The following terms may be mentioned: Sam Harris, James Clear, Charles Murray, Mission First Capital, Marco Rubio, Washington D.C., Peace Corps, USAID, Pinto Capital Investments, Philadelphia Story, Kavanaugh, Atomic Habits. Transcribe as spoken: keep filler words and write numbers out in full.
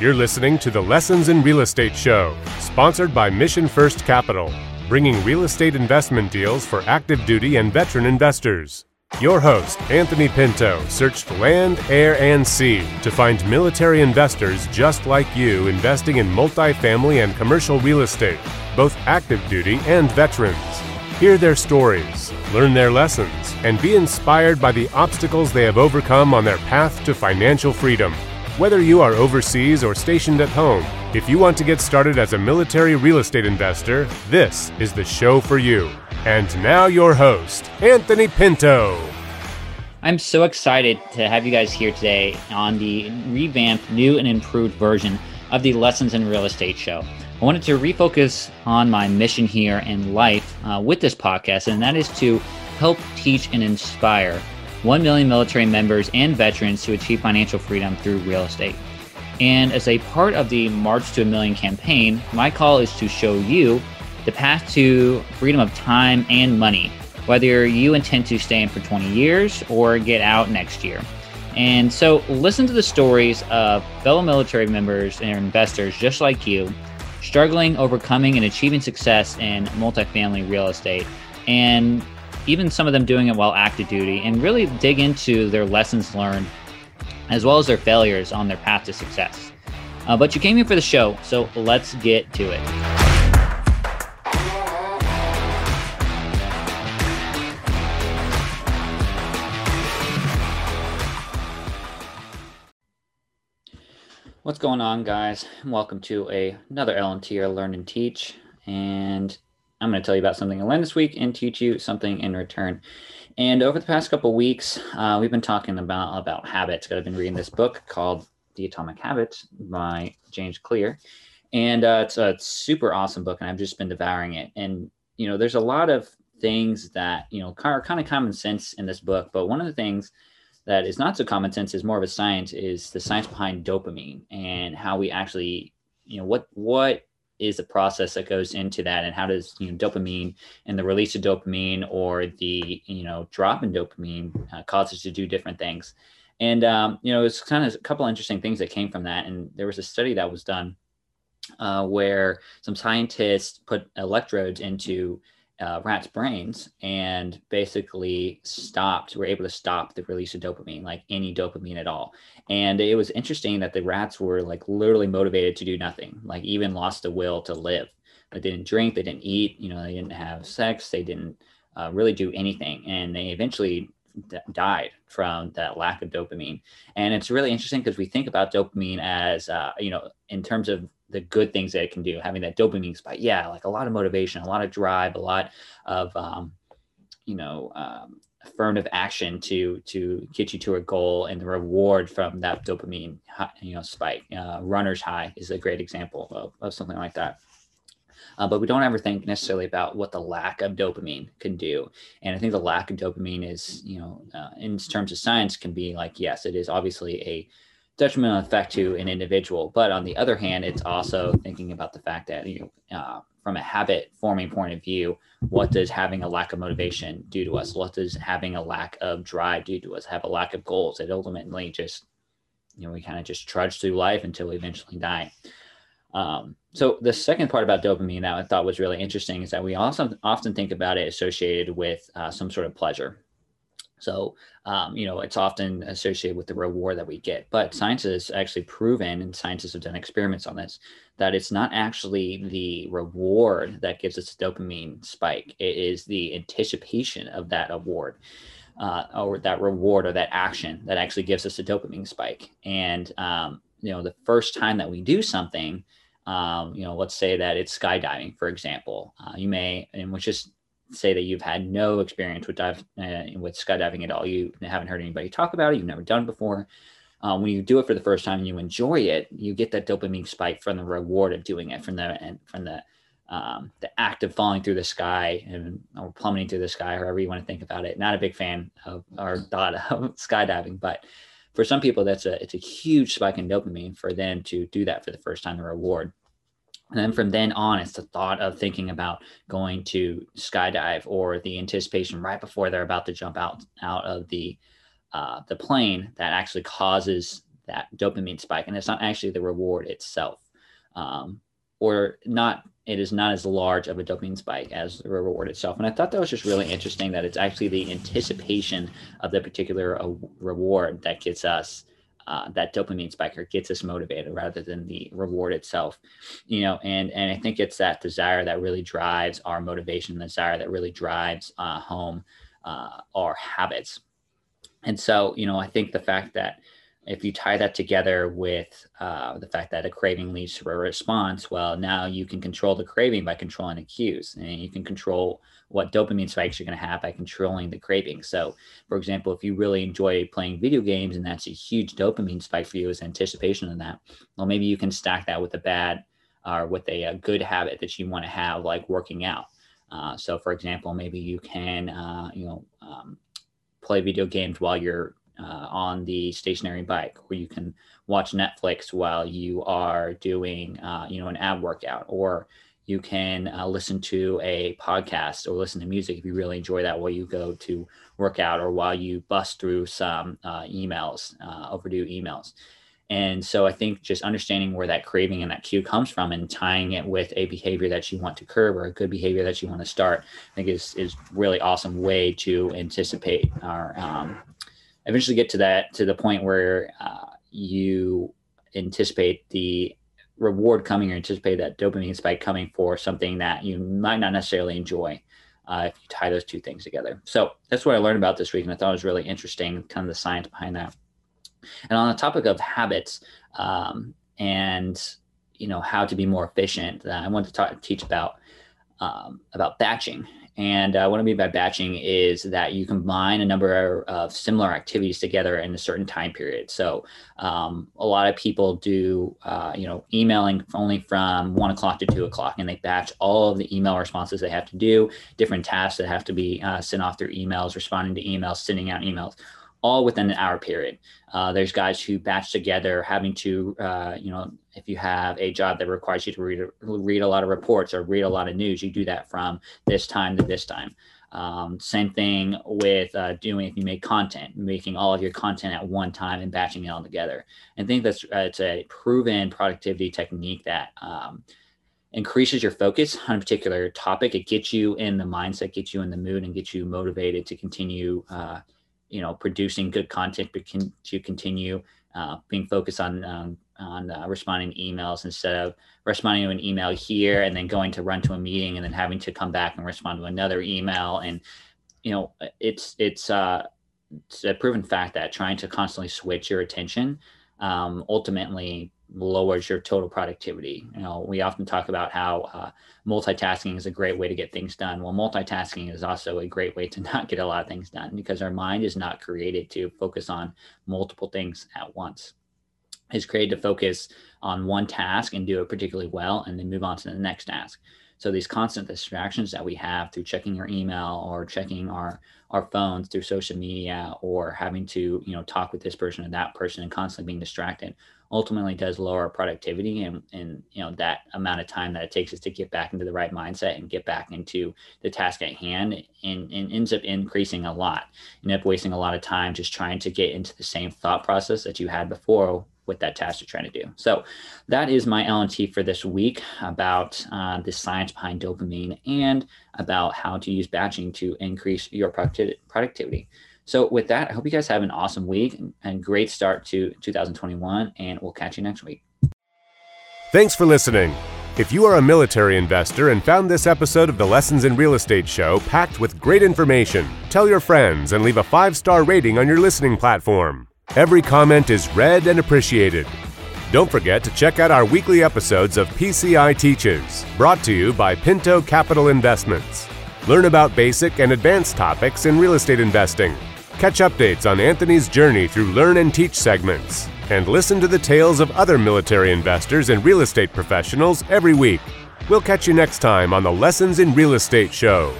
You're listening to the Lessons in Real Estate Show, sponsored by Mission First Capital, bringing real estate investment deals for active duty and veteran investors. Your host, Anthony Pinto, searched land, air, and sea to find military investors just like you investing in multifamily and commercial real estate, both active duty and veterans. Hear their stories, learn their lessons, and be inspired by the obstacles they have overcome on their path to financial freedom. Whether you are overseas or stationed at home, if you want to get started as a military real estate investor, this is the show for you. And now your host, Anthony Pinto. I'm so excited to have you guys here today on the revamped, new and improved version of the Lessons in Real Estate Show. I wanted to refocus on my mission here in life uh, with this podcast, and that is to help teach and inspire one million military members and veterans to achieve financial freedom through real estate. And as a part of the March to a Million campaign, my call is to show you the path to freedom of time and money, whether you intend to stay in for twenty years or get out next year. And so listen to the stories of fellow military members and investors just like you, struggling, overcoming, and achieving success in multifamily real estate, and even some of them doing it while active duty, and really dig into their lessons learned as well as their failures on their path to success. Uh, but you came here for the show, so let's get to it. What's going on, guys? Welcome to a, another L and T R Learn and Teach. And I'm going to tell you about something I learned this week and teach you something in return. And over the past couple of weeks, uh, we've been talking about, about habits. I've been reading this book called The Atomic Habits by James Clear. And uh, it's a super awesome book, and I've just been devouring it. And, you know, there's a lot of things that, you know, are kind of common sense in this book. But one of the things that is not so common sense, is more of a science, is the science behind dopamine and how we actually, you know, what what. is the process that goes into that, and how does, you know, dopamine and the release of dopamine or the, you know, drop in dopamine uh, cause us to do different things. And, um, you know, it's kind of a couple of interesting things that came from that. And there was a study that was done uh, where some scientists put electrodes into uh, rats' brains and basically stopped, were able to stop the release of dopamine, like any dopamine at all. And it was interesting that the rats were like literally motivated to do nothing, like even lost the will to live. They didn't drink, they didn't eat, you know, they didn't have sex, they didn't uh, really do anything. And they eventually d- died from that lack of dopamine. And it's really interesting because we think about dopamine as, uh, you know, in terms of the good things that it can do, having that dopamine spike. Yeah, like a lot of motivation, a lot of drive, a lot of, um, you know, um, affirmative action to to get you to a goal, and the reward from that dopamine, you know, spike. Uh, runner's high is a great example of, of something like that. Uh, but we don't ever think necessarily about what the lack of dopamine can do. And I think the lack of dopamine is, you know, uh, in terms of science can be like, yes, it is obviously a detrimental effect to an individual, but on the other hand, it's also thinking about the fact that, you know, uh, from a habit forming point of view, what does having a lack of motivation do to us? What does having a lack of drive do to us? Have a lack of goals? It ultimately just, you know, we kind of just trudge through life until we eventually die. Um, so the second part about dopamine that I thought was really interesting is that we also often think about it associated with uh, some sort of pleasure. So, um, you know, it's often associated with the reward that we get, but science has actually proven, and scientists have done experiments on this, that it's not actually the reward that gives us a dopamine spike. It is the anticipation of that award uh, or that reward or that action that actually gives us a dopamine spike. And, um, you know, the first time that we do something, um, you know, let's say that it's skydiving, for example, uh, you may, and which is, say that you've had no experience with dive uh, with skydiving at all. You haven't heard anybody talk about it. You've never done it before. Uh, when you do it for the first time and you enjoy it, you get that dopamine spike from the reward of doing it, from the and from the um, the act of falling through the sky and or plummeting through the sky, however you want to think about it. Not a big fan of or thought of skydiving, but for some people, that's a it's a huge spike in dopamine for them to do that for the first time. The reward. And then from then on, it's the thought of thinking about going to skydive or the anticipation right before they're about to jump out, out of the uh, the plane that actually causes that dopamine spike, and it's not actually the reward itself, um, or not. It is not as large of a dopamine spike as the reward itself. And I thought that was just really interesting that it's actually the anticipation of the particular uh, reward that gets us uh, that dopamine spike or gets us motivated rather than the reward itself, you know, and, and I think it's that desire that really drives our motivation, the desire that really drives uh, home uh, our habits. And so, you know, I think the fact that if you tie that together with uh, the fact that a craving leads to a response, well, now you can control the craving by controlling the cues, and you can control what dopamine spikes you're going to have by controlling the craving. So, for example, if you really enjoy playing video games and that's a huge dopamine spike for you as anticipation of that, well, maybe you can stack that with a bad or uh, with a, a good habit that you want to have, like working out. Uh, so, for example, maybe you can, uh, you know, um, play video games while you're Uh, on the stationary bike, or you can watch Netflix while you are doing, uh, you know, an ab workout, or you can uh, listen to a podcast or listen to music if you really enjoy that while you go to workout or while you bust through some uh, emails, uh, overdue emails. And so I think just understanding where that craving and that cue comes from and tying it with a behavior that you want to curb or a good behavior that you want to start, I think is is really awesome way to anticipate our um, eventually get to that, to the point where uh, you anticipate the reward coming or anticipate that dopamine spike coming for something that you might not necessarily enjoy uh, if you tie those two things together. So that's what I learned about this week, and I thought it was really interesting, kind of the science behind that. And on the topic of habits um, and, you know, how to be more efficient, uh, I wanted to talk, teach about um, about batching. And uh, what I mean by batching is that you combine a number of similar activities together in a certain time period. So um, a lot of people do, uh, you know, emailing only from one o'clock to two o'clock, and they batch all of the email responses they have to do, different tasks that have to be uh, sent off through emails, responding to emails, sending out emails, all within an hour period. Uh, there's guys who batch together having to, uh, you know, if you have a job that requires you to read, read a lot of reports or read a lot of news, you do that from this time to this time. Um, same thing with uh, doing, if you make content, making all of your content at one time and batching it all together. And I think that's uh, it's a proven productivity technique that um, increases your focus on a particular topic. It gets you in the mindset, gets you in the mood, and gets you motivated to continue uh, you know, producing good content, but can, to continue uh, being focused on um, on uh, responding to emails instead of responding to an email here and then going to run to a meeting and then having to come back and respond to another email. And, you know, it's it's, uh, it's a proven fact that trying to constantly switch your attention um, ultimately lowers your total productivity. You know, we often talk about how uh, multitasking is a great way to get things done. Well, multitasking is also a great way to not get a lot of things done, because our mind is not created to focus on multiple things at once. It's created to focus on one task and do it particularly well, and then move on to the next task. So these constant distractions that we have through checking our email or checking our, our phones through social media, or having to, you know, talk with this person or that person and constantly being distracted, ultimately does lower our productivity and, and, you know, that amount of time that it takes us to get back into the right mindset and get back into the task at hand, and, and ends up increasing a lot. You end up wasting a lot of time just trying to get into the same thought process that you had before with that task you're trying to do. So that is my L and T for this week about uh, the science behind dopamine and about how to use batching to increase your producti- productivity. So with that, I hope you guys have an awesome week and great start to two thousand twenty-one, and we'll catch you next week. Thanks for listening. If you are a military investor and found this episode of the Lessons in Real Estate show packed with great information, tell your friends and leave a five-star rating on your listening platform. Every comment is read and appreciated. Don't forget to check out our weekly episodes of P C I Teaches, brought to you by Pinto Capital Investments. Learn about basic and advanced topics in real estate investing. Catch updates on Anthony's journey through Learn and Teach segments, and listen to the tales of other military investors and real estate professionals every week. We'll catch you next time on the Lessons in Real Estate show.